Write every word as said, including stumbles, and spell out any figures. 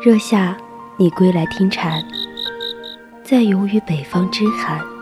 热夏，你归来听蝉，在永于北方之寒。